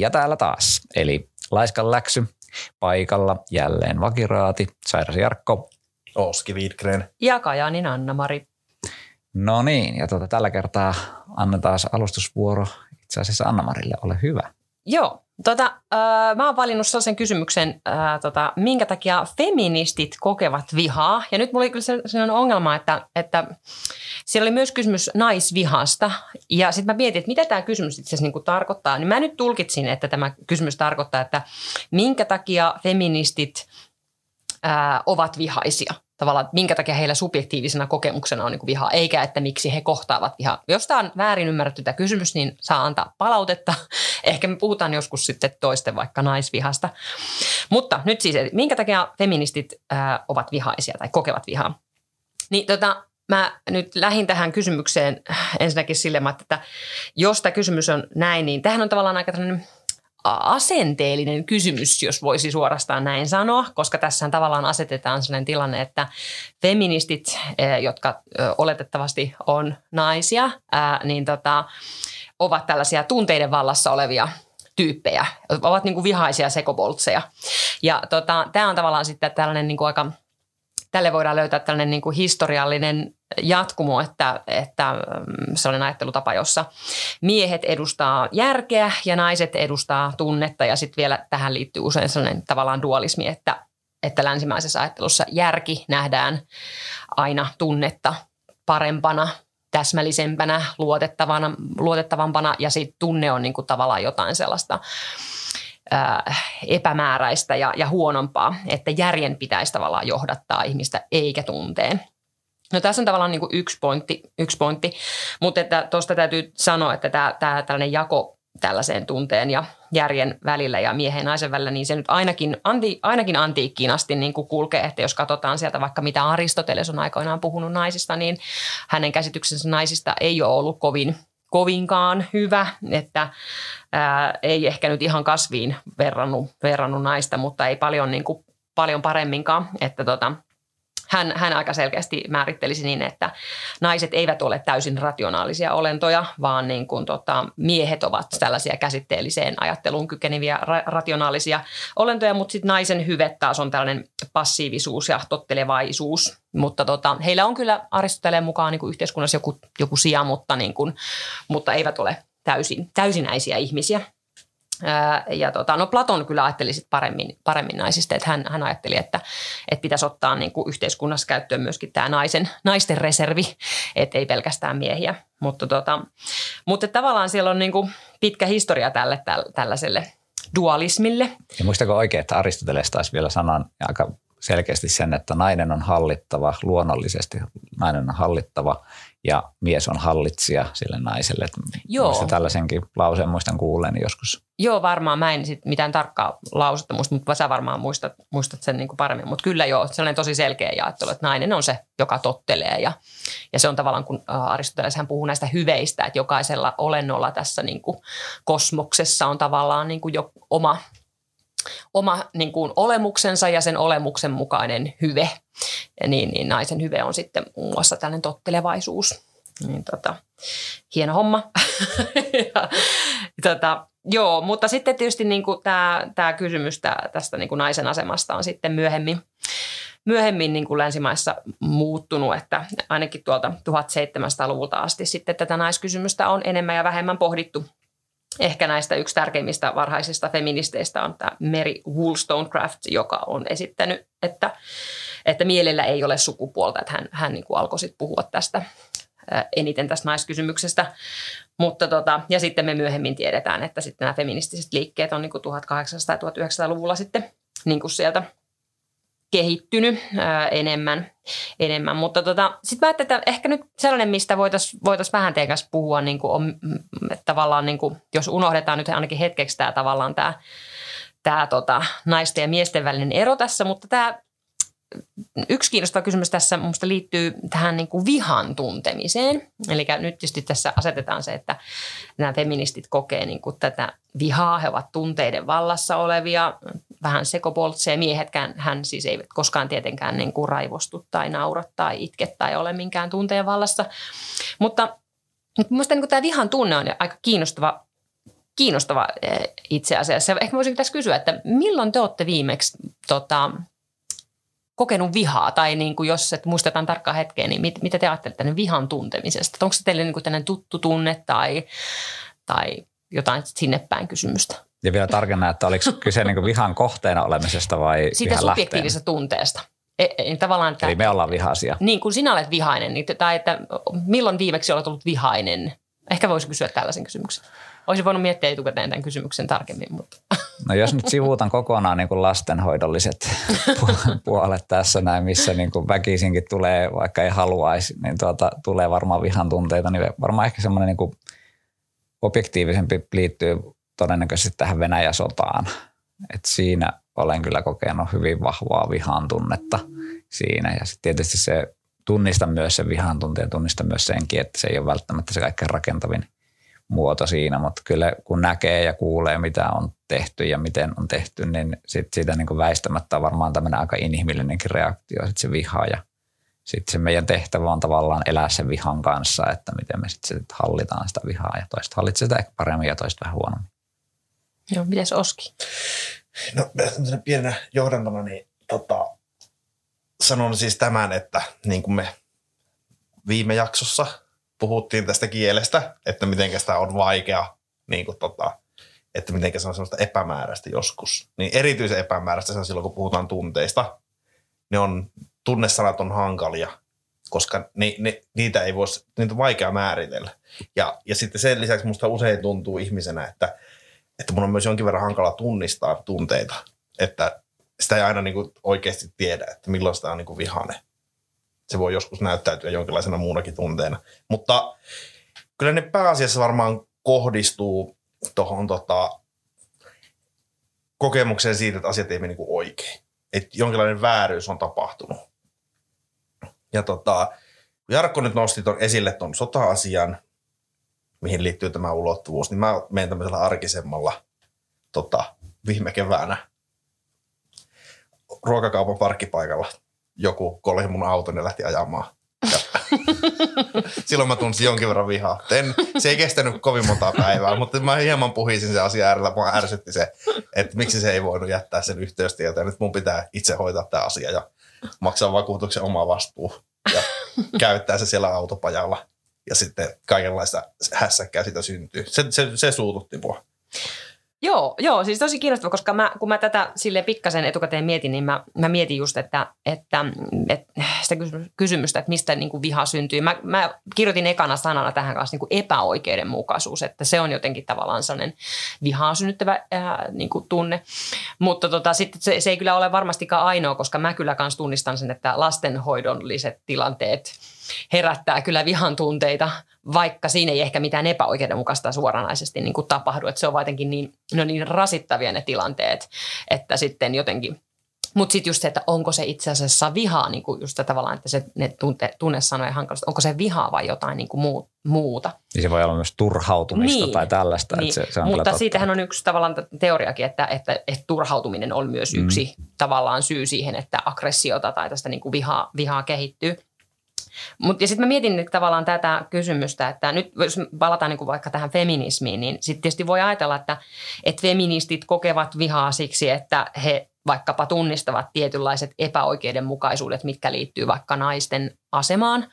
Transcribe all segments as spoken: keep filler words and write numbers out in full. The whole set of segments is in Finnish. Ja täällä taas, eli Laiskan läksy, paikalla jälleen Vakiraati, Sairas Jarkko, Oski Widgren ja Kajaanin Anna-Mari. No niin, ja tuota, tällä kertaa annetaan alustusvuoro itse asiassa Anna-Marille, ole hyvä. Joo, tota, äh, mä oon valinnut sellaisen kysymyksen, äh, tota, minkä takia feministit kokevat vihaa. Ja nyt mulla oli kyllä sellainen ongelma, että, että siellä oli myös kysymys naisvihasta. Ja sitten mä mietin, että mitä tämä kysymys itse asiassa niinku tarkoittaa. Niin mä nyt tulkitsin, että tämä kysymys tarkoittaa, että minkä takia feministit äh, ovat vihaisia. Tavallaan, minkä takia heillä subjektiivisena kokemuksena on niin kuin viha, eikä että miksi he kohtaavat vihaa. Jos tämä on väärin ymmärretty tämä kysymys, niin saa antaa palautetta. Ehkä me puhutaan joskus sitten toisten vaikka naisvihasta. Mutta nyt siis, minkä takia feministit ää, ovat vihaisia tai kokevat vihaa? Niin tota, mä nyt lähdin tähän kysymykseen ensinnäkin silleen, että jos tämä kysymys on näin, niin tämähän on tavallaan aika tämmöinen asenteellinen kysymys, jos voisi suorastaan näin sanoa, koska tässä tavallaan asetetaan sellainen tilanne, että feministit, jotka oletettavasti on naisia, niin tota, ovat tällaisia tunteiden vallassa olevia tyyppejä, ovat niin kuin vihaisia sekoboltseja. Ja tota, tämä on tavallaan sitten tällainen niin kuin aika, tälle voidaan löytää tällainen niin kuin historiallinen jatkumo, että, että sellainen ajattelutapa, jossa miehet edustaa järkeä ja naiset edustaa tunnetta. Ja sitten vielä tähän liittyy usein sellainen tavallaan dualismi, että, että länsimaisessa ajattelussa järki nähdään aina tunnetta parempana, täsmällisempänä, luotettavana, luotettavampana ja sitten tunne on niin kuin tavallaan jotain sellaista epämääräistä ja, ja huonompaa, että järjen pitäisi tavallaan johdattaa ihmistä eikä tunteen. No tässä on tavallaan niin kuin yksi pointti, yksi pointti. Mutta tuosta täytyy sanoa, että tämä, tämä tällainen jako tällaiseen tunteen ja järjen välillä ja miehen ja naisen välillä, niin se nyt ainakin, anti, ainakin antiikkiin asti niin kuin kulkee, että jos katsotaan sieltä vaikka mitä Aristoteles on aikoinaan puhunut naisista, niin hänen käsityksensä naisista ei ole ollut kovin kovinkaan hyvä, että ää, ei ehkä nyt ihan kasviin verrannut, verrannut naista, mutta ei paljon, niin kuin, paljon paremminkaan, että tota, hän, hän aika selkeästi määrittelisi niin, että naiset eivät ole täysin rationaalisia olentoja, vaan niin kuin, tota, miehet ovat tällaisia käsitteelliseen ajatteluun kykeneviä ra- rationaalisia olentoja, mutta sitten naisen hyve taas on tällainen passiivisuus ja tottelevaisuus. Mutta tota, heillä on kyllä Aristoteleen mukaan niin kuin yhteiskunnassa joku, joku sija, mutta, niin kuin, mutta eivät ole täysin, täysinäisiä ihmisiä. Ää, ja tota, no Platon kyllä ajatteli sit paremmin, paremmin naisista, että hän, hän ajatteli, että, että pitäisi ottaa niin kuin yhteiskunnassa käyttöön myöskin tämä naisen, naisten reservi, että ei pelkästään miehiä. Mutta, tota, mutta tavallaan siellä on niin kuin pitkä historia tälle, täl, tällaiselle dualismille. Ja muistako oikein, että Aristoteles taisi vielä sanan aika selkeästi sen, että nainen on hallittava, luonnollisesti nainen on hallittava ja mies on hallitsija sille naiselle. Joo. Tällaisenkin lauseen muistan kuulleeni joskus. Joo, varmaan. Mä en sit mitään tarkkaa lausetta muista, mutta sä varmaan muistat, muistat sen niinku paremmin. Mutta kyllä joo, sellainen tosi selkeä jaottelu, että nainen on se, joka tottelee. Ja, ja se on tavallaan, kun Aristoteles hän puhuu näistä hyveistä, että jokaisella olennolla tässä niinku kosmoksessa on tavallaan niinku jo oma... oma niin kuin olemuksensa ja sen olemuksen mukainen hyve, niin, niin naisen hyve on sitten muun muassa tällainen tottelevaisuus. Niin, tota, hieno homma. ja, tota, joo, mutta sitten tietysti niin kuin tämä, tämä kysymys tästä niin kuin naisen asemasta on sitten myöhemmin, myöhemmin niin kuin länsimaissa muuttunut, että ainakin tuolta seitsemäntoistasataluvulta asti sitten tätä naiskysymystä on enemmän ja vähemmän pohdittu. Ehkä näistä yksi tärkeimmistä varhaisista feministeistä on tämä Mary Wollstonecraft, joka on esittänyt, että, että mielellä ei ole sukupuolta. Että hän hän niin kuin alkoi sit puhua tästä eniten tästä naiskysymyksestä. Mutta tota, ja sitten me myöhemmin tiedetään, että sitten nämä feministiset liikkeet on niin kuin tuhatkahdeksansataa- ja tuhatyhdeksänsataaluvulla sitten niin kuin sieltä kehittynyt ää, enemmän, enemmän. Mutta tota, sitten mä ajattelin, että ehkä nyt sellainen, mistä voitaisiin voitais vähän teidän kanssa puhua, niin kuin on, että tavallaan niin kuin, jos unohdetaan nyt ainakin hetkeksi tämä tavallaan tämä, tämä tota, naisten ja miesten välinen ero tässä, mutta tämä yksi kiinnostava kysymys tässä minusta liittyy tähän niin kuin vihan tuntemiseen. Eli nyt tietysti tässä asetetaan se, että nämä feministit kokee niin kuin tätä vihaa, he ovat tunteiden vallassa olevia, vähän sekopoltseja. Miehetkään hän siis eivät koskaan tietenkään niin kuin raivostu tai naura tai itke tai ole minkään tunteen vallassa. Mutta minusta niin kuin tämä vihan tunne on aika kiinnostava kiinnostava itse asiassa. Ehkä voisin tässä kysyä, että milloin te olette viimeksi tota, kokenut vihaa? Tai niin kuin jos et muistetaan tarkkaan hetkeä, niin mit, mitä te ajattelette tämän vihan tuntemisesta? Onko se teille niin kuin tällainen tuttu tunne tai, tai jotain sinne päin kysymystä? Ja vielä tarkennan, että oliko kyse niin kuin vihan kohteena olemisesta vai sitä vihan lähteen? Subjektiivisesta tunteesta. Tavallaan, että, eli me ollaan vihaisia. Niin, kun sinä olet vihainen, niin, tai että milloin viimeksi olet ollut vihainen? Ehkä voisi kysyä tällaisen kysymyksen. Olisin voinut miettiä etukäteen tämän kysymyksen tarkemmin, mutta... No jos nyt sivuutan kokonaan niin kuin lastenhoidolliset puolet tässä näin, missä niin kuin väkisinkin tulee, vaikka ei haluaisi, niin tuota, tulee varmaan vihan tunteita, niin varmaan ehkä semmoinen niin kuin objektiivisempi liittyy todennäköisesti tähän Venäjä-sotaan. Et siinä olen kyllä kokenut hyvin vahvaa vihan tunnetta siinä. Ja sitten tietysti se tunnistan myös sen vihan tunteen, tunnistan myös senkin, että se ei ole välttämättä se kaikkein rakentavin muoto siinä. Mutta kyllä kun näkee ja kuulee, mitä on tehty ja miten on tehty, niin sit siitä niin kuin väistämättä on varmaan tämmöinen aika inhimillinenkin reaktio, sit se viha. Ja sitten se meidän tehtävä on tavallaan elää sen vihan kanssa, että miten me sitten sit hallitaan sitä vihaa. Ja toista hallitsee sitä ehkä paremmin ja toista vähän huonommin. Joo, mitäs Oski? No tämmöisenä pienenä johdantona niin tota, sanon siis tämän, että niin kuin me viime jaksossa puhuttiin tästä kielestä, että mitenkä sitä on vaikea, niin kuin, tota, että mitenkä se on semmoista epämääräistä joskus. Niin erityisen epämääräistä se on silloin, kun puhutaan tunteista. Ne on, tunnesanat on hankalia, koska ni, ni, niitä ei voisi, niitä on vaikea määritellä. Ja, ja sitten sen lisäksi musta usein tuntuu ihmisenä, että että mun on myös jonkin verran hankala tunnistaa tunteita, että sitä ei aina niin kuin oikeasti tiedä, että milloin sitä on niin kuin vihainen. Se voi joskus näyttäytyä jonkinlaisena muunakin tunteena. Mutta kyllä ne pääasiassa varmaan kohdistuu tuohon tota, kokemukseen siitä, että asiat ei mene niin kuin oikein. Että jonkinlainen vääryys on tapahtunut. Ja tota, Jarkko nyt nosti ton esille tuon sota-asian, mihin liittyy tämä ulottuvuus, niin mä menen tämmöisellä arkisemmalla tota, viime keväänä ruokakaupan parkkipaikalla. Joku kolhi mun auton ja lähti ajamaan. Ja silloin mä tunsin jonkin verran vihaa. En, se ei kestänyt kovin montaa päivää, mutta mä hieman puhisin sen asian äärellä. Mä ärsytti se, että miksi se ei voinut jättää sen yhteystä, joten nyt mun pitää itse hoitaa tämä asia ja maksaa vakuutuksen omaa vastuu ja käyttää se siellä autopajalla. Ja sitten kaikenlaista hässäkkää sitä syntyy. Se, se, se suututti mua. Joo, joo, siis tosi kiinnostava, koska mä, kun mä tätä silleen pikkasen etukäteen mietin, niin mä, mä mietin just, että, että, että sitä kysymystä, että mistä niin kuin viha syntyy. Mä, mä kirjoitin ekana sanana tähän kanssa niin kuin epäoikeudenmukaisuus, että se on jotenkin tavallaan sellainen vihaa synnyttävä ää, niin kuin tunne. Mutta tota, sitten se, se ei kyllä ole varmastikaan ainoa, koska mä kyllä kans tunnistan sen, että lastenhoidolliset tilanteet herättää kyllä vihan tunteita, vaikka siinä ei ehkä mitään epäoikeudenmukaista suoranaisesti niin kuin tapahdu. Että se on jotenkin niin, no niin rasittavia ne tilanteet, että sitten jotenkin. Mutta sitten just se, että onko se itse asiassa vihaa, niin kuin just tavallaan, että se ne tunte, tunnesanoja hankalasti, onko se vihaa vai jotain niin kuin muu, muuta. Ja se voi olla myös turhautumista niin, tai tällaista. Niin, että se, se on mutta siitähän on yksi tavallaan teoriakin, että, että, että turhautuminen on myös yksi mm. tavallaan syy siihen, että aggressiota tai tästä niin kuin vihaa, vihaa kehittyy. Mut, ja sitten mä mietin nyt tavallaan tätä kysymystä, että nyt jos palataan niinku vaikka tähän feminismiin, niin sitten tietysti voi ajatella, että, että feministit kokevat vihaa siksi, että he vaikkapa tunnistavat tietynlaiset epäoikeudenmukaisuudet, mitkä liittyy vaikka naisten asemaan,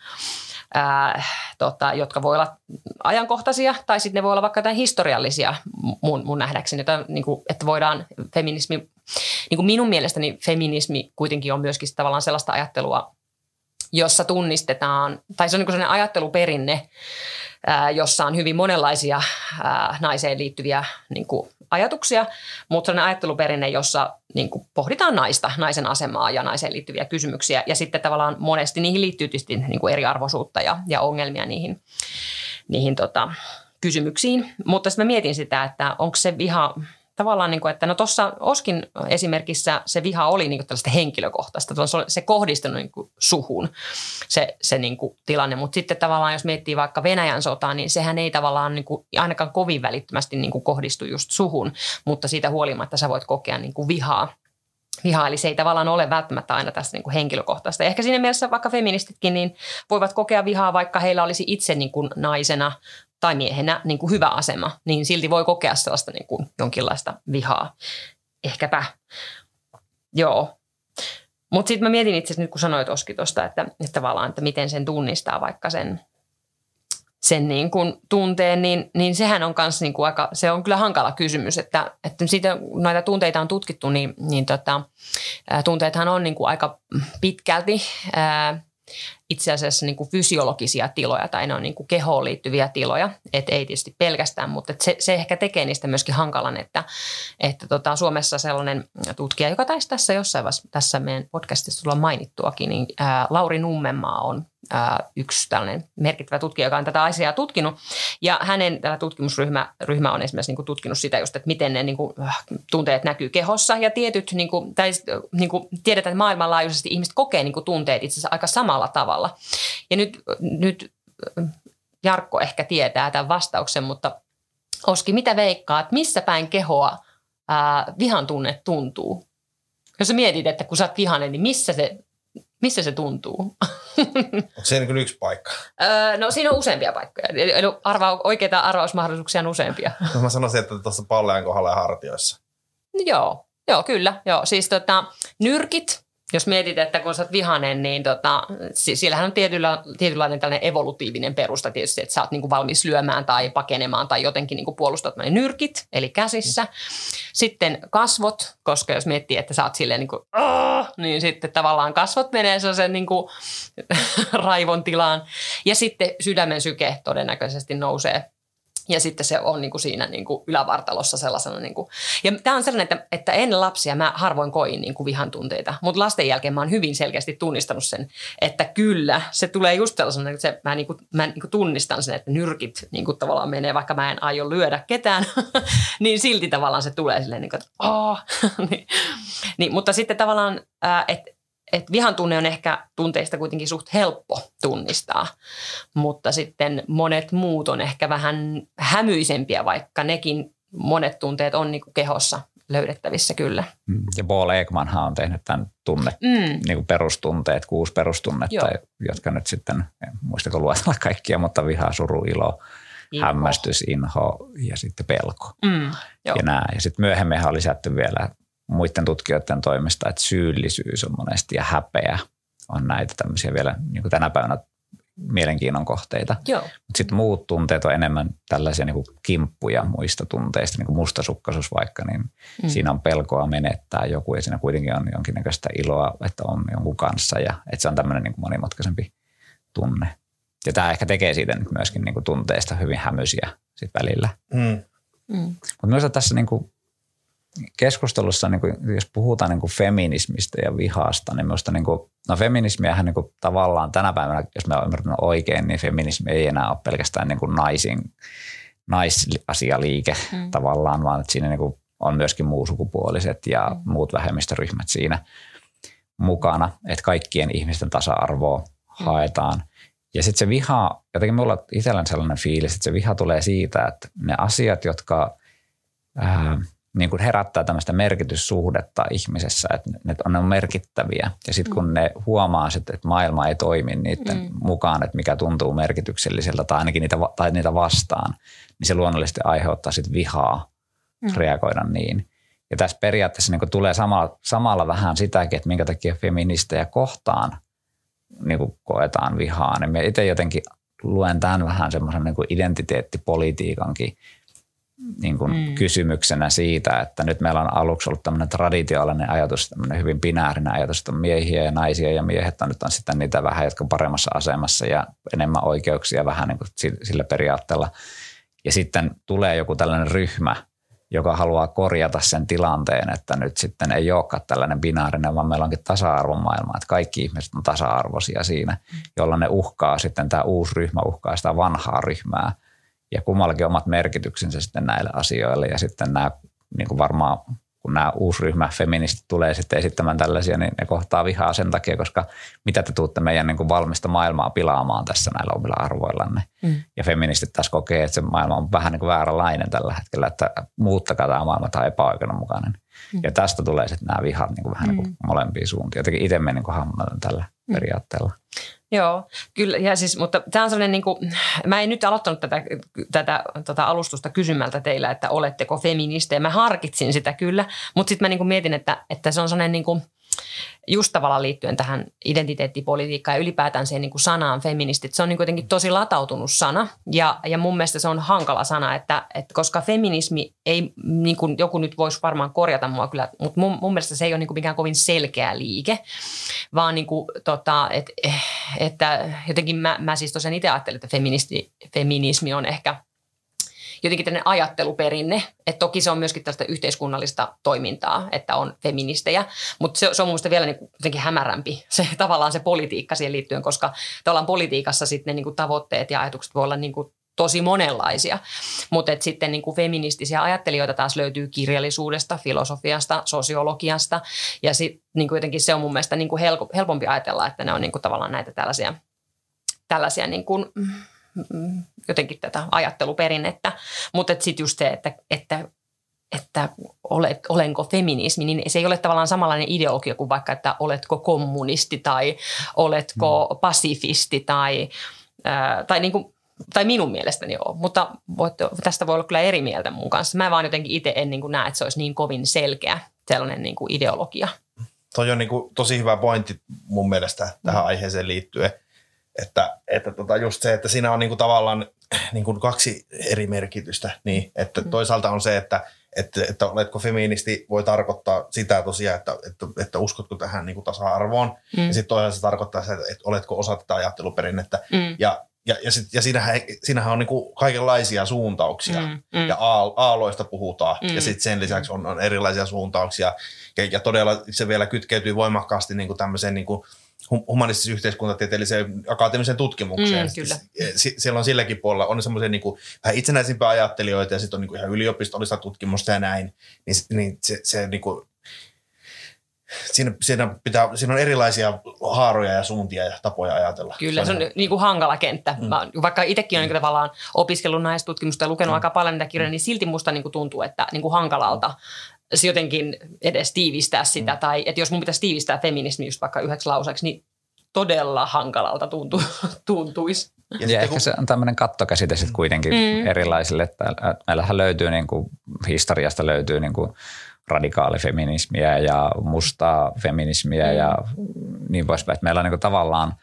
ää, tota, jotka voi olla ajankohtaisia tai sitten ne voi olla vaikka jotain historiallisia mun, mun nähdäkseni, jota, niinku, että voidaan feminismi, niinku minun mielestäni feminismi kuitenkin on myöskin tavallaan sellaista ajattelua, jossa tunnistetaan, tai se on niin kuin sellainen ajatteluperinne, ää, jossa on hyvin monenlaisia ää, naiseen liittyviä niin kuin ajatuksia, mutta sellainen ajatteluperinne, jossa niin kuin pohditaan naista, naisen asemaa ja naiseen liittyviä kysymyksiä. Ja sitten tavallaan monesti niihin liittyy tietysti niin kuin eriarvoisuutta ja, ja ongelmia niihin, niihin tota, kysymyksiin. Mutta sitten mä mietin sitä, että onko se viha... Tavallaan, niin kuin, että no tuossa Oskin esimerkissä se viha oli niin kuin tällaista henkilökohtaista, se kohdistui niin kuin suhun se, se niin kuin tilanne. Mutta sitten tavallaan, jos miettii vaikka Venäjän sotaa, niin sehän ei tavallaan niin kuin, ainakaan kovin välittömästi niin kuin kohdistu just suhun, mutta siitä huolimatta sä voit kokea niin kuin vihaa. Viha, eli se ei tavallaan ole välttämättä aina tästä niin kuin henkilökohtaista. Ja ehkä siinä mielessä vaikka feministitkin niin voivat kokea vihaa, vaikka heillä olisi itse niin kuin naisena tai miehenä niin kuin hyvä asema, niin silti voi kokea sellaista niin kuin jonkinlaista vihaa. Ehkäpä. Joo. Mutta sitten mä mietin itse asiassa nyt, kun sanoit Oski tuosta, että, että tavallaan, että miten sen tunnistaa vaikka sen, sen niin kuin tunteen, niin, niin sehän on kans niin kuin aika, se on kyllä hankala kysymys, että, että siitä, kun noita tunteita on tutkittu, niin, niin tota, tunteethan on niin kuin aika pitkälti ää, itse asiassa niin kuin fysiologisia tiloja tai ne on niin kuin kehoon liittyviä tiloja, et ei tietysti pelkästään, mutta se, se ehkä tekee niistä myöskin hankalan, että, että tota, Suomessa sellainen tutkija, joka taisi tässä jossain vaiheessa, tässä meidän podcastissa tulla mainittuakin, niin ää, Lauri Nummenmaa on ää, yksi tällainen merkittävä tutkija, joka on tätä asiaa tutkinut ja hänen tällä tutkimusryhmä ryhmä on esimerkiksi niin kuin tutkinut sitä just, että miten ne niin kuin, äh, tunteet näkyy kehossa ja tietyt, niin kuin, tai, niin kuin tiedetään, että maailmanlaajuisesti ihmiset kokee niin kuin tunteet itse asiassa aika samalla tavalla. Ja nyt, nyt Jarkko ehkä tietää tämän vastauksen, mutta Oski, mitä veikkaat, missä päin kehoa ää, vihan tunne tuntuu? Jos sä mietit, että kun sä oot vihainen, niin missä se, missä se tuntuu? Onko se niin kuin yksi paikka? Öö, no siinä on useampia paikkoja. Eli arva, oikeita arvausmahdollisuuksia on useampia. Mä sanoisin, että tuossa pallean kohdalla ja hartioissa. No, joo, joo, kyllä. Joo. Siis tota, nyrkit. Jos mietit, että kun sä oot vihainen, niin tota, siellähän on tietyllä, tietynlainen tällainen evolutiivinen perusta tietysti, että sä oot niinku valmis lyömään tai pakenemaan tai jotenkin niinku puolustamaan ne nyrkit, eli käsissä. Sitten kasvot, koska jos miettii, että sä oot silleen niin kuin, niin sitten tavallaan kasvot menee sellaisen niin kuin raivon tilaan. Ja sitten sydämen syke todennäköisesti nousee. Ja sitten se on niin kuin siinä niin kuin ylävartalossa sellaisena. Niin kuin. Ja tämä on sellainen, että, että ennen lapsia mä harvoin koin niin kuin vihan tunteita. Mutta lasten jälkeen mä oon hyvin selkeästi tunnistanut sen, että kyllä se tulee just sellaisena, että se, mä, niin kuin, mä niin kuin tunnistan sen, että nyrkit niin kuin tavallaan menee, vaikka mä en aio lyödä ketään. Niin silti tavallaan se tulee silleen, niin kuin, että aah. niin, niin, mutta sitten tavallaan, että et vihan tunne on ehkä tunteista kuitenkin suht helppo tunnistaa, mutta sitten monet muut on ehkä vähän hämyisempiä, vaikka nekin monet tunteet on niinku kehossa löydettävissä kyllä. Ja Paul Ekmanhan on tehnyt tämän tunne, mm. niinku perustunteet, kuusi perustunnetta, Joo. jotka nyt sitten, en muistako luetella kaikkia, mutta viha, suru, ilo, inho. hämmästys, inho ja sitten pelko. Mm. Ja, ja sitten myöhemmin on lisätty vielä muiden tutkijoiden toimesta, että syyllisyys on monesti ja häpeä on näitä tämmöisiä vielä niin kuin tänä päivänä mielenkiinnon kohteita. Mutta sitten muut tunteet on enemmän tällaisia niin kuin kimppuja muista tunteista, niin kuin mustasukkaisuus vaikka, niin mm. siinä on pelkoa menettää joku ja siinä kuitenkin on jonkinnäköistä iloa, että on jonkun kanssa ja että se on tämmöinen niin kuin monimutkaisempi tunne. Ja tämä ehkä tekee siitä nyt myöskin niin kuin tunteista hyvin hämyisiä sit välillä. Mm. Mm. Mutta myös tässä niin kuin keskustelussa, niin kuin, jos puhutaan niin kuin feminismistä ja vihasta, niin minusta niin kuin, no feminismiähän niin kuin, tavallaan tänä päivänä, jos me olen ymmärtänyt oikein, niin feminismi ei enää ole pelkästään niin kuin naisin, naisasialiike mm. tavallaan, vaan että siinä niin kuin, on myöskin muusukupuoliset ja mm. muut vähemmistöryhmät siinä mukana, että kaikkien ihmisten tasa-arvoa mm. haetaan. Ja sitten se viha, jotenkin minulla on itselleni sellainen fiilis, että se viha tulee siitä, että ne asiat, jotka... Ää, niin kun herättää tämmöistä merkityssuhdetta ihmisessä, että ne on, ne on merkittäviä. Ja sitten kun ne huomaa, että maailma ei toimi niiden mm. mukaan, että mikä tuntuu merkitykselliseltä tai ainakin niitä, tai niitä vastaan, niin se luonnollisesti aiheuttaa sitten vihaa mm. reagoida niin. Ja tässä periaatteessa niin kun tulee sama, samalla vähän sitäkin, että minkä takia feministejä kohtaan niin kun koetaan vihaa. Niin me itse jotenkin luen tämän vähän semmoisen niin kun identiteettipolitiikankin, niin kuin mm. kysymyksenä siitä, että nyt meillä on aluksi ollut tämmöinen traditiollinen ajatus, tämmöinen hyvin binäärinen ajatus, että on miehiä ja naisia ja miehet on nyt on sitten niitä vähän, jotka on paremmassa asemassa ja enemmän oikeuksia vähän niin kuin sillä periaatteella. Ja sitten tulee joku tällainen ryhmä, joka haluaa korjata sen tilanteen, että nyt sitten ei olekaan tällainen binäärinen, vaan meillä onkin tasa-arvomaailma, että kaikki ihmiset on tasa-arvoisia siinä, jolla ne uhkaa sitten, tämä uusi ryhmä uhkaa sitä vanhaa ryhmää. Ja kummallakin omat merkityksensä sitten näille asioille. Ja sitten nämä, niin kuin varmaan kun nämä uusi ryhmä feministit tulee sitten esittämään tällaisia, niin ne kohtaa vihaa sen takia, koska mitä te tuutte meidän niin kuin valmista maailmaa pilaamaan tässä näillä omilla arvoillanne. Mm. Ja feministit taas kokee, että se maailma on vähän niin kuin vääränlainen tällä hetkellä, että muuttakaa tämä maailma, tämä on epäoikeudenmukainen. Mm. Ja tästä tulee sitten nämä vihat niin kuin vähän mm. niin kuin molempiin suuntiin. Jotenkin itse me niin kuin hahmotan tällä mm. periaatteella. Joo, kyllä. Ja siis, mutta tämä on sellainen, niin kuin, mä en nyt aloittanut tätä, tätä, tätä alustusta kysymältä teillä, että oletteko feministejä. Mä harkitsin sitä kyllä, mutta sitten mä niin kuin mietin, että, että se on sellainen niin kuin, just tavallaan liittyen tähän identiteettipolitiikkaan ja ylipäätään siihen niin kuin sanaan feministit. Se on niin kuin jotenkin tosi latautunut sana ja, ja mun mielestä se on hankala sana, että, että koska feminismi ei, niin kuin joku nyt voisi varmaan korjata mua kyllä, mutta mun, mun mielestä se ei ole niin kuin mikään kovin selkeä liike, vaan niin kuin, tota, et, että jotenkin mä, mä siis tosiaan itse ajattelin, että feministi, feminismi on ehkä jotenkin tämmöinen ajatteluperinne, että toki se on myöskin tällaista yhteiskunnallista toimintaa, että on feministejä, mutta se, se on mun mielestä vielä niin kuin jotenkin hämärämpi se, tavallaan se politiikka siihen liittyen, koska tavallaan politiikassa sitten ne niin kuin tavoitteet ja ajatukset voi olla niin kuin tosi monenlaisia, mutta sitten niin kuin feministisiä ajattelijoita taas löytyy kirjallisuudesta, filosofiasta, sosiologiasta ja sit, niin kuin jotenkin se on mun mielestä niin kuin helko, helpompi ajatella, että ne on niin kuin tavallaan näitä tällaisia, tällaisia niin kuin jotenkin tätä ajatteluperinnettä, mutta sitten just se, että, että, että olet, olenko feminismi, niin se ei ole tavallaan samanlainen ideologia kuin vaikka, että oletko kommunisti tai oletko mm. pasifisti tai, ää, tai, niin kuin, tai minun mielestäni joo, mutta voitte, tästä voi olla kyllä eri mieltä mun kanssa. Mä vaan jotenkin itse en niin kuin näe, että se olisi niin kovin selkeä sellainen niin kuin ideologia. Toi on niin kuin tosi hyvä pointti mun mielestä tähän mm. aiheeseen liittyen. Että, että tota just se, että siinä on niinku tavallaan niinku kaksi eri merkitystä. Niin, että toisaalta on se, että, että, että oletko feministi, voi tarkoittaa sitä tosiaan, että, että, että uskotko tähän niinku tasa-arvoon. Mm. Ja sitten toisaalta se tarkoittaa sitä, että oletko osa tätä ajatteluperinnettä. Mm. Ja, ja, ja, sit, ja siinähän, siinähän on niinku kaikenlaisia suuntauksia. Mm. Mm. Ja aaloista puhutaan. Mm. Ja sitten sen lisäksi on, on erilaisia suuntauksia. Ja, ja todella se vielä kytkeytyy voimakkaasti niinku tämmöiseen niinku humanistisessa yhteiskuntatieteelliseen akateemiseen tutkimukseen. Mm, siellä on silläkin puolella, on semmoisia niin kuin vähän itsenäisimpiä ajattelijoita ja sitten on niin kuin ihan yliopistollista tutkimusta ja näin. Niin, niin se, se niin kuin, siinä, siinä, pitää, siinä on erilaisia haaroja ja suuntia ja tapoja ajatella. Kyllä, se on, se on niin kuin hankala kenttä. Mm. Mä, vaikka itsekin olen mm. tavallaan opiskellut naistutkimusta ja lukenut mm. aika paljon niitä kirjoja, niin silti musta niin kuin tuntuu, että niin kuin hankalalta se jotenkin edes tiivistää sitä, mm. tai että jos mun pitäisi tiivistää feminismi just vaikka yhdeksi lauseeksi, niin todella hankalalta tuntu, tuntuisi. Ja, ja ehkä kun se on tämmöinen kattokäsite sitten kuitenkin mm. erilaisille, että meillähän löytyy, niin kuin, historiasta löytyy niin kuin radikaalifeminismiä ja mustaa feminismiä mm. ja niin poispäin, että meillä on niin kuin tavallaan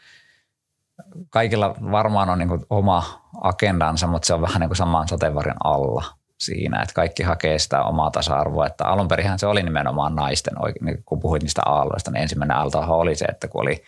kaikilla varmaan on niin kuin oma agendansa, mutta se on vähän niin kuin saman sateenvarjon alla siinä, että kaikki hakee sitä omaa tasa-arvoa, että alunperinhän se oli nimenomaan naisten, kun puhuit niistä aalloista, niin ensimmäinen aaltohan oli se, että kun oli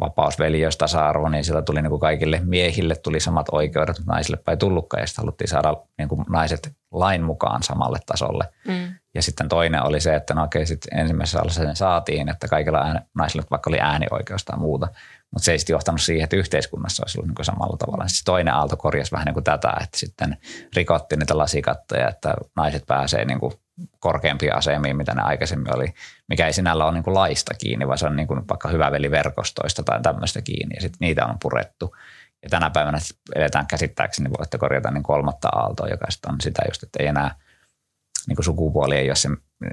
vapausveljöys, tasa-arvo, niin sieltä tuli niin kuin kaikille miehille tuli samat oikeudet, mutta naisille ei tullutkaan, ja sitten haluttiin saada niin kuin naiset lain mukaan samalle tasolle. Mm. Ja sitten toinen oli se, että no okei, sitten ensimmäisessä aallossa sen saatiin, että kaikilla ääni, naisilla vaikka oli äänioikeus tai muuta, mutta se ei sitten johtanut siihen, että yhteiskunnassa olisi ollut niin kuin samalla tavalla. Sitten toinen aalto korjasi vähän niin kuin tätä, että sitten rikottiin niitä lasikattoja, että naiset pääsee niin kuin korkeampiin asemiin, mitä ne aikaisemmin oli, mikä ei sinällä ole niin kuin laista kiinni, vaan se on niin kuin vaikka hyväveliverkostoista tai tämmöistä kiinni, ja sitten niitä on purettu. Ja tänä päivänä eletään käsittääkseni, niin voitte korjata niin kolmatta aaltoa, joka sitten on sitä just, että ei enää niin kuin sukupuoli ei ole se,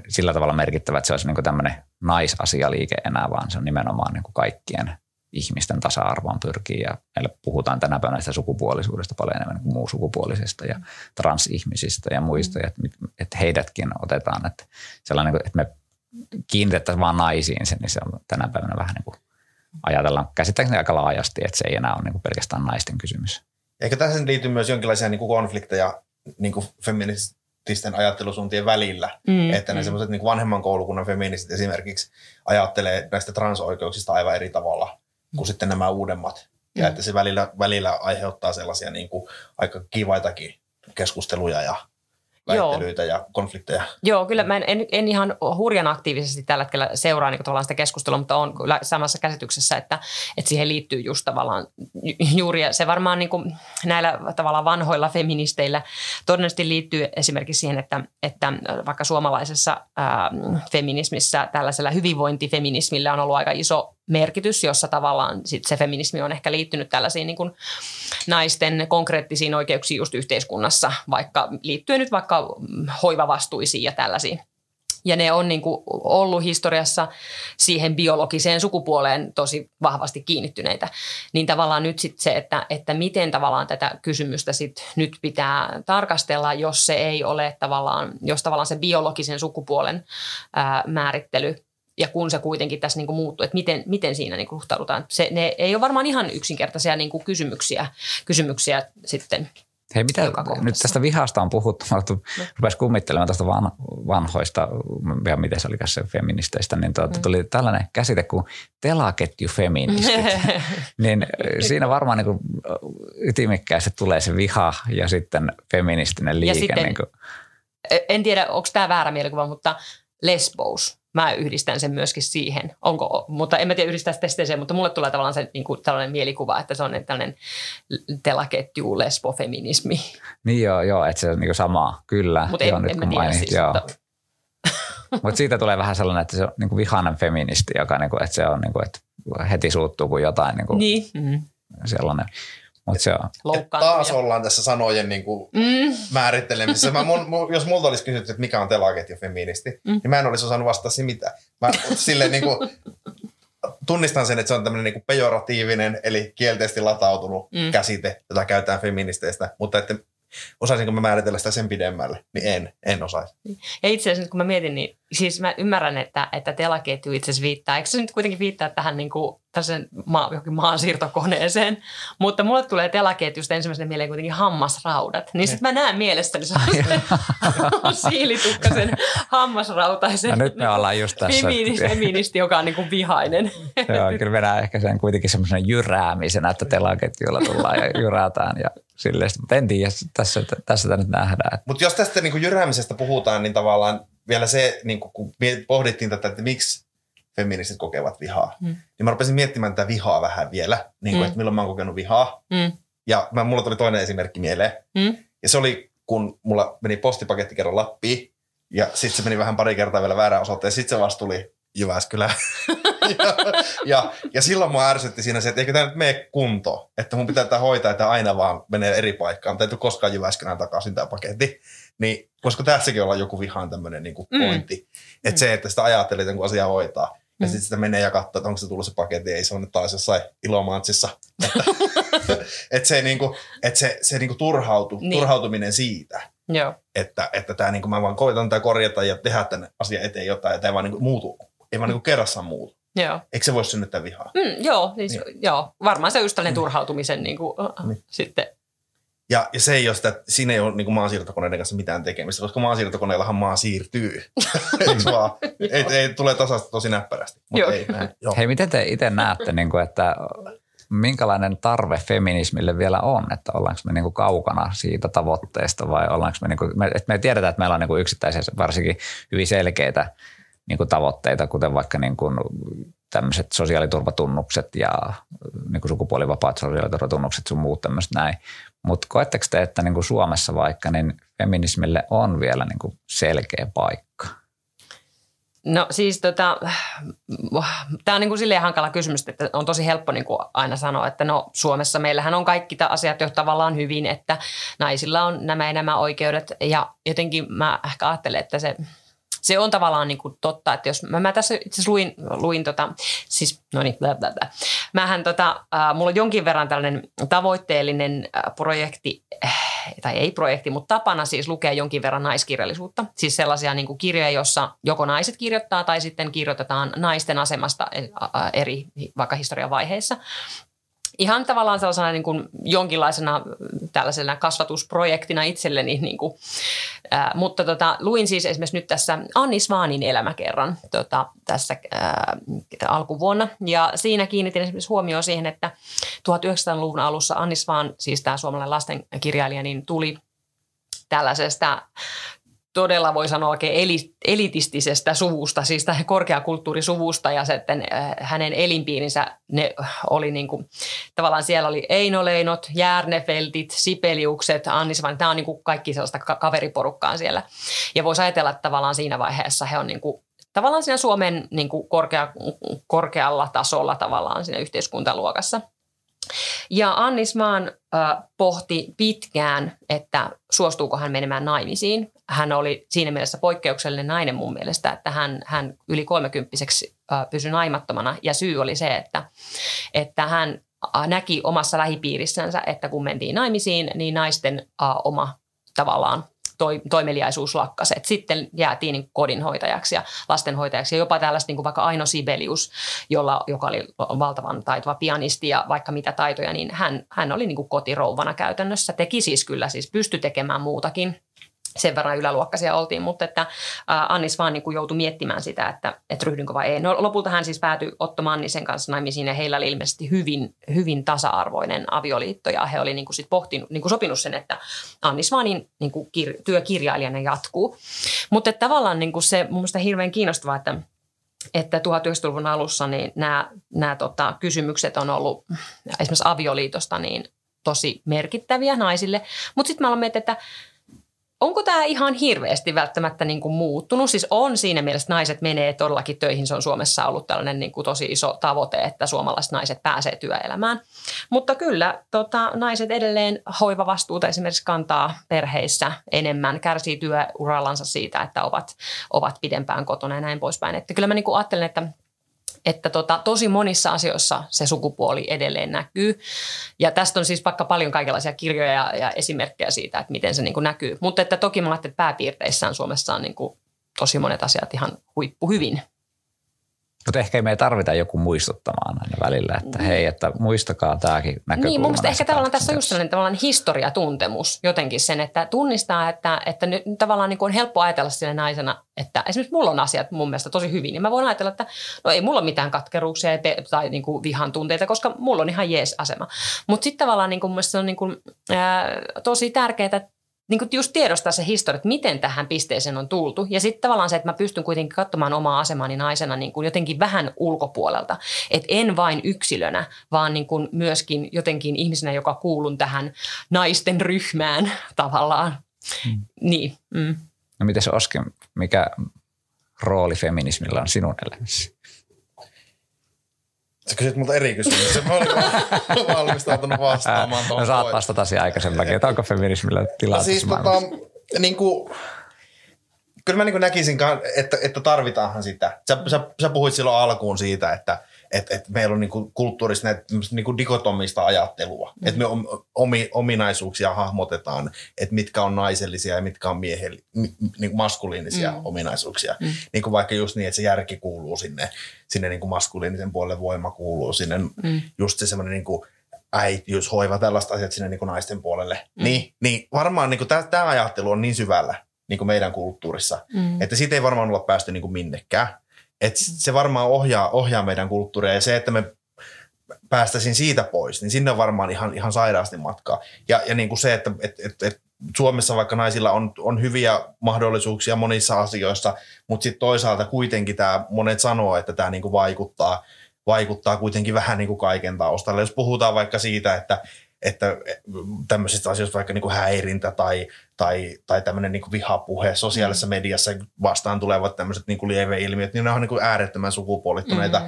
sillä tavalla merkittävä, että se olisi niin kuin tämmöinen naisasialiike enää, vaan se on nimenomaan niin kuin kaikkien ihmisten tasa-arvoon pyrkii ja meillä puhutaan tänä päivänä sitä sukupuolisuudesta paljon enemmän kuin muu sukupuolisista ja transihmisistä ja muista, mm. että et heidätkin otetaan, että sellainen, että me kiinnitettäisiin vaan naisiin sen, niin se on tänä päivänä vähän niin kuin ajatellaan käsittääkseni aika laajasti, että se ei enää ole niin kuin pelkästään naisten kysymys. Eikö tässä liity myös jonkinlaisia niin kuin konflikteja niin kuin feminististen ajattelusuuntien välillä, mm, että mm. ne sellaiset niin kuin vanhemman koulukunnan feministit esimerkiksi ajattelee näistä transoikeuksista aivan eri tavalla kuin sitten nämä uudemmat. Ja mm. että se välillä, välillä aiheuttaa sellaisia niin kuin aika kivaitakin keskusteluja ja väittelyitä Joo. ja konflikteja. Joo, kyllä mä en, en, en ihan hurjan aktiivisesti tällä hetkellä seuraa niin kuin tavallaan sitä keskustelua, mutta on kyllä samassa käsityksessä, että, että siihen liittyy just tavallaan juuri. Se varmaan niin kuin näillä tavallaan vanhoilla feministeillä todennäköisesti liittyy esimerkiksi siihen, että, että vaikka suomalaisessa ää, feminismissä tällaisella hyvinvointifeminismillä on ollut aika iso merkitys, jossa tavallaan sit se feminismi on ehkä liittynyt tällaisiin niin kuin naisten konkreettisiin oikeuksiin just yhteiskunnassa, vaikka liittyen nyt vaikka hoivavastuisiin ja tällaisiin. ja ne on niin kuin ollut historiassa siihen biologiseen sukupuoleen tosi vahvasti kiinnittyneitä. Niin tavallaan nyt sitten se, että, että miten tavallaan tätä kysymystä sit nyt pitää tarkastella, jos se ei ole tavallaan, jos tavallaan se biologisen sukupuolen ää, määrittely ja kun se kuitenkin tässä niin kuin muuttuu, että miten, miten siinä niin kuin suhtaudutaan. Se, ne ei ole varmaan ihan yksinkertaisia niin kuin kysymyksiä, kysymyksiä sitten. Hei, mitä nyt tästä vihasta on puhuttu? Mä rupesin kummittelemaan tästä vanhoista, ja miten se oli se feministeistä, niin tuota, tuli tällainen käsite kuin telaketjufeministit. Niin siinä varmaan niin ytimekkäästi tulee se viha ja sitten feministinen liike. Sitten, niin kuin. En tiedä, onko tämä väärä mielikuva, mutta lesbous. Mä yhdistän sen myöskin siihen, onko, mutta en mä tiedä yhdistää testeeseen, mutta mulle tulee tavallaan se, niin kuin, tällainen mielikuva, että se on tällainen telaketju, lesbofeminismi. Niin joo, joo, että se on niin kuin samaa, kyllä. Mutta en, joo, en nyt, mä tiedä mainit, siis. Mutta Mut siitä tulee vähän sellainen, että se on niin kuin vihainen feministi, joka niin kuin, että se on niin kuin, että heti suuttuu kuin jotain niin kuin niin. Mm-hmm. Sellainen. Taas ollaan tässä sanojen niin kuin mm. määrittelemisessä. Mä, mun, mun, jos multa olisi kysytty, että mikä on telaketjufeministi, mm. niin mä en olisi osannut vastata siihen mitään. Mä silleen, niin kuin, tunnistan sen, että se on tämmöinen niin kuin pejoratiivinen, eli kielteisesti latautunut mm. käsite, jota käytetään feministeistä, mutta että osaisinko mä määritellä sitä sen pidemmälle, niin en, en osaisi. Ja itse asiassa nyt kun mä mietin, niin siis mä ymmärrän, että, että telaketju itse asiassa viittaa. Eikö se nyt kuitenkin viittaa tähän niin kuin maa, johonkin maansiirtokoneeseen? Mutta mulle tulee telaketjusta ensimmäisenä mieleen kuitenkin hammasraudat. Niin sitten mä näen mielessäni sellaisen siilitukkasen hammasrautaisen no, nyt me ollaan just tässä. feministi, joka on niin kuin vihainen. Joo, kyllä mennään ehkä sen kuitenkin semmoisena jyräämisenä, että telaketjulla tullaan ja jyrätään ja silleen. Mutta en tiedä, tässä, tässä tämä nyt nähdään. Mutta jos tästä niin kuin jyräämisestä puhutaan, niin tavallaan vielä se, niin kun pohdittiin tätä, että miksi feministit kokevat vihaa, mm. niin mä rupesin miettimään tätä vihaa vähän vielä, niin kun, mm. että milloin mä oon kokenut vihaa. Mm. Ja mä, mulla tuli toinen esimerkki mieleen. Mm. Ja se oli, kun mulla meni postipaketti kerran Lappiin, ja sitten se meni vähän pari kertaa vielä väärään osoitteen, ja sitten se vasta tuli Jyväskylään. ja, ja, ja silloin mua ärsytti siinä se, että eikö tämä nyt mene kuntoon, että mun pitää tätä hoitaa, että aina vaan menee eri paikkaan, tai ei tule koskaan Jyväskylään takaisin tämä paketti. Niin voisiko tässäkin olla joku vihaan tämmöinen niinku pointti, mm. että mm. se, että sitä ajattelee, että joku asia hoitaa, mm. ja sitten sitä menee ja katsoo, että onko se tullut se paketti, ei se on nyt taas jossain Ilomantsissa. Että et se, niinku, et se, se niinku turhautu, niin. turhautuminen siitä, Joo. että, että tää niinku, mä vaan koitan tätä korjata ja tehdä tämän asian eteen jotain, ja tämä ei vaan niinku muutu, ei vaan niinku kerrassaan muutu. Joo. Eikö se voi synnyttää vihaa? Mm, joo, siis, niin. joo, varmaan se just tällainen mm. turhautumisen niinku, niin. sitten. Ja, ja se ei ole sitä, siinä ei ole niin kuin maansiirtokoneiden kanssa mitään tekemistä, koska maansiirtokoneillahan maa siirtyy. Eiks vaan? ei, ei tule tasasta tosi näppärästi, mutta ei näin. Hei, miten te itse näette, niin kuin, että minkälainen tarve feminismille vielä on? Että ollaanko me niin kuin kaukana siitä tavoitteesta vai ollaanko me, niin kuin, että me tiedetään, että meillä on niin kuin yksittäisiä varsinkin hyvin selkeitä niin kuin tavoitteita, kuten vaikka niin kuin tämmöiset sosiaaliturvatunnukset ja niin kuin sukupuolivapaat sosiaaliturvatunnukset sun muut tämmöiset näin. Mutta koetteko te, että niinku Suomessa vaikka, niin feminismille on vielä niinku selkeä paikka? No siis tota, tämä on niinku silleen hankala kysymys, että on tosi helppo niinku aina sanoa, että no Suomessa meillähän on kaikki asiat jo tavallaan hyvin, että naisilla on nämä ja nämä oikeudet ja jotenkin mä ehkä ajattelen, että se... Se on tavallaan niin kuin totta, että jos mä, mä tässä itse luin, luin tota, siis no niin, bla bla bla. Mähän tota, äh, mulla on jonkin verran tällainen tavoitteellinen äh, projekti, äh, tai ei projekti, mutta tapana siis lukea jonkin verran naiskirjallisuutta. Siis sellaisia niin kuin kirjoja, jossa joko naiset kirjoittaa tai sitten kirjoitetaan naisten asemasta äh, eri vaikka historian vaiheissa. Ihan tavallaan sellaisena niin kuin jonkinlaisena tällaisena kasvatusprojektina itselleni, niin kuin, ää, mutta tota, luin siis esimerkiksi nyt tässä Anni Swanin elämäkerran tota, tässä ää, alkuvuonna ja siinä kiinnitin esimerkiksi huomioon siihen, että tuhatyhdeksänsataaluvun alussa Anni Swan, siis tämä suomalainen lastenkirjailija, niin tuli tällaisesta todella voi sanoa oikein elitistisestä suvusta, siis korkeakulttuurisuvusta ja sitten hänen elinpiirinsä ne oli niin kuin, tavallaan siellä oli Einoleinot, Järnefeltit, Sibeliukset, Anni Swan, nämä on niin kuin kaikki sellaista kaveriporukkaa siellä. Ja voisi ajatella, että tavallaan siinä vaiheessa he on niin kuin, tavallaan siinä Suomen niin kuin korkea, korkealla tasolla tavallaan siinä yhteiskuntaluokassa. Ja Anni Swan äh, pohti pitkään, että suostuuko hän menemään naimisiin. hän oli siinä mielessä poikkeuksellinen nainen mun mielestä, että hän, hän yli kolmekymppiseksi pysyi naimattomana. Ja syy oli se, että, että hän näki omassa lähipiirissänsä, että kun mentiin naimisiin, niin naisten oma tavallaan toimeliaisuus lakkasi. Et sitten jäätiin niin kodinhoitajaksi ja lastenhoitajaksi ja jopa tällaista niin kuin vaikka Aino Sibelius, jolla, joka oli valtavan taitava pianisti ja vaikka mitä taitoja, niin hän, hän oli niin kuin kotirouvana käytännössä. Teki siis kyllä, siis pystyi tekemään muutakin. Sen verran yläluokkaisia oltiin, mutta että Anni Swan niin joutui miettimään sitä, että, että ryhdynkö vai ei. No, lopulta hän siis päätyi Otto Mannisen kanssa naimisiin ja heillä oli ilmeisesti hyvin, hyvin tasa-arvoinen avioliitto. Ja he oli niin kuin sit pohtinut, niin kuin sopinut sen, että Anni Swanin niin kuin kir- työkirjailijana jatkuu. Mutta että tavallaan niin kuin se mun mielestä hirveän kiinnostavaa, että, että tuhatyhdeksänsataaluvun alussa niin nämä, nämä tota, kysymykset on ollut esimerkiksi avioliitosta niin tosi merkittäviä naisille. Mutta sitten mä aloin miettiä, että onko tämä ihan hirveästi välttämättä niin kuin muuttunut? Siis on siinä mielessä, naiset menee todellakin töihin. Se on Suomessa ollut tällainen niin kuin tosi iso tavoite, että suomalaiset naiset pääsee työelämään. Mutta kyllä tota, naiset edelleen hoivavastuuta esimerkiksi kantaa perheissä enemmän. Kärsii työurallansa siitä, että ovat, ovat pidempään kotona ja näin poispäin. Että kyllä mä niin kuin ajattelen, että Että tota, tosi monissa asioissa se sukupuoli edelleen näkyy. Ja tästä on siis vaikka paljon kaikenlaisia kirjoja ja, ja esimerkkejä siitä, että miten se niin kuin näkyy. Mutta että toki mä ajattelin, että pääpiirteissään Suomessa on niin kuin tosi monet asiat ihan huippuhyvin. Mutta ehkä me ei tarvita joku muistuttamaan aina välillä, että hei, että muistakaa tämäkin näkökulma. Niin, mun mielestä ehkä tavallaan tässä on just sellainen tavallaan historiatuntemus jotenkin sen, että tunnistaa, että, että nyt tavallaan niin kuin on helppo ajatella sille naisena, että esimerkiksi mulla on asiat mun mielestä tosi hyvin, niin mä voin ajatella, että no ei mulla ole mitään katkeruuksia tai niin kuin vihan tunteita, koska mulla on ihan jees asema. Mutta sitten tavallaan niin kuin mun mielestä se on niin kuin, ää, tosi tärkeää, että niin kuin just tiedostaa se historia, että miten tähän pisteeseen on tultu. Ja sitten tavallaan se, että mä pystyn kuitenkin katsomaan omaa asemani naisena niin kuin jotenkin vähän ulkopuolelta. Että en vain yksilönä, vaan niin kuin myöskin jotenkin ihmisenä, joka kuulun tähän naisten ryhmään tavallaan. Hmm. Niin. Mm. No miten se Oski, mikä rooli feminismillä on sinun elämässä? Sä kysyt multa eri kysymyksiä. Mä olin valmistautunut vastaamaan tuohon. No sä oot vastata siihen aikaisemmin, että onko feminismillä tilaa no siis, tässä maailmassa? Tota, niin kuin, kyllä mä niin kuin näkisin, että, että tarvitaanhan sitä. Sä, sä, sä puhuit silloin alkuun siitä, että et, et meillä on niin kuin kulttuurissa näitä niin kuin dikotomista ajattelua. Mm. Että me omi, ominaisuuksia hahmotetaan, että mitkä on naisellisia ja mitkä on mieheli, niin kuin maskuliinisia mm. ominaisuuksia. Mm. Niin kuin vaikka just niin, että se järki kuuluu sinne, sinne niin kuin maskuliinisen puolelle, voima kuuluu sinne. Mm. Just se semmoinen niin kuin äitiys, hoiva, tällaista asiat sinne niin kuin naisten puolelle. Mm. Niin, niin varmaan niin kuin tämä, tämä ajattelu on niin syvällä niin kuin meidän kulttuurissa, mm. että siitä ei varmaan olla päästy niin kuin minnekään. Että se varmaan ohjaa, ohjaa meidän kulttuuria ja se, että me päästäisiin siitä pois, niin sinne on varmaan ihan, ihan sairaasti matkaa. Ja, ja niin kuin se, että et, et, et Suomessa vaikka naisilla on, on hyviä mahdollisuuksia monissa asioissa, mutta sitten toisaalta kuitenkin tämä monet sanoo, että tämä niin kuin vaikuttaa, vaikuttaa kuitenkin vähän niin kuin kaiken taustalla. Jos puhutaan vaikka siitä, että että tämmöisistä asioista vaikka niin kuin häirintä tai, tai, tai tämmöinen niin kuin vihapuhe sosiaalisessa mm. mediassa vastaan tulevat tämmöiset niin kuin lieveilmiöt, niin ne on niin kuin äärettömän sukupuolittuneita.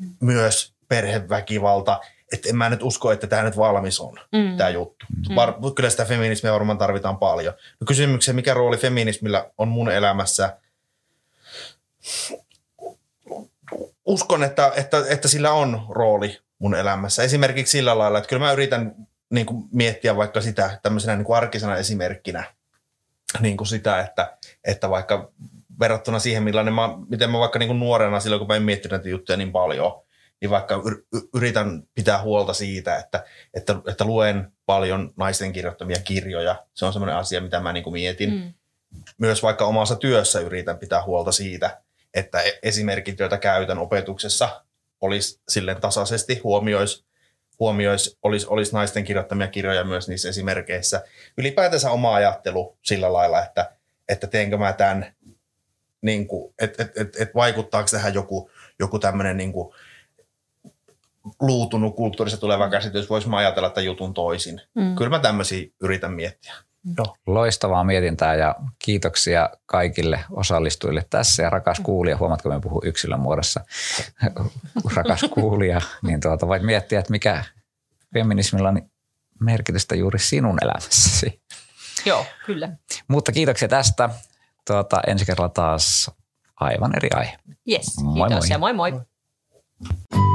Mm. Myös perheväkivalta. Että en mä nyt usko, että tämä nyt valmis on, mm. tämä juttu. Mm. Var- kyllä sitä feminismiä varmaan tarvitaan paljon. No kysymykseen, mikä rooli feminismillä on mun elämässä? Uskon, että, että, että sillä on rooli mun elämässä. Esimerkiksi sillä lailla, että kyllä mä yritän niin kuin miettiä vaikka sitä tämmöisenä niin kuin arkisena esimerkkinä niin kuin sitä, että, että vaikka verrattuna siihen, millainen mä, miten mä vaikka niin kuin nuorena silloin, kun mä en miettinyt näitä juttuja niin paljon, niin vaikka yritän pitää huolta siitä, että, että, että luen paljon naisten kirjoittamia kirjoja. Se on semmoinen asia, mitä mä niin kuin mietin. Mm. Myös vaikka omassa työssä yritän pitää huolta siitä, että esimerkit, joita käytän opetuksessa, olisi silleen tasaisesti huomioisi, huomiois, olisi, olisi naisten kirjoittamia kirjoja myös niissä esimerkkeissä. Ylipäätänsä oma ajattelu sillä lailla, että, että teenkö mä tämän, niin kuin, että et, et, et vaikuttaako tähän joku, joku tämmöinen niin kuin luutunut kulttuurissa tuleva käsitys, voisi mä ajatella tämän jutun toisin. Mm. Kyllä mä tämmöisiä yritän miettiä. No. Loistavaa mietintää ja kiitoksia kaikille osallistujille tässä ja rakas kuulija, huomatko me puhun yksilön muodossa, rakas kuulija, niin tuota voit miettiä, että mikä feminismillä on merkitystä juuri sinun elämässäsi. Joo, kyllä. Mutta kiitoksia tästä. Tuota, ensi kerralla taas aivan eri aihe. Yes, moi kiitos moi. Ja moi moi. Moi.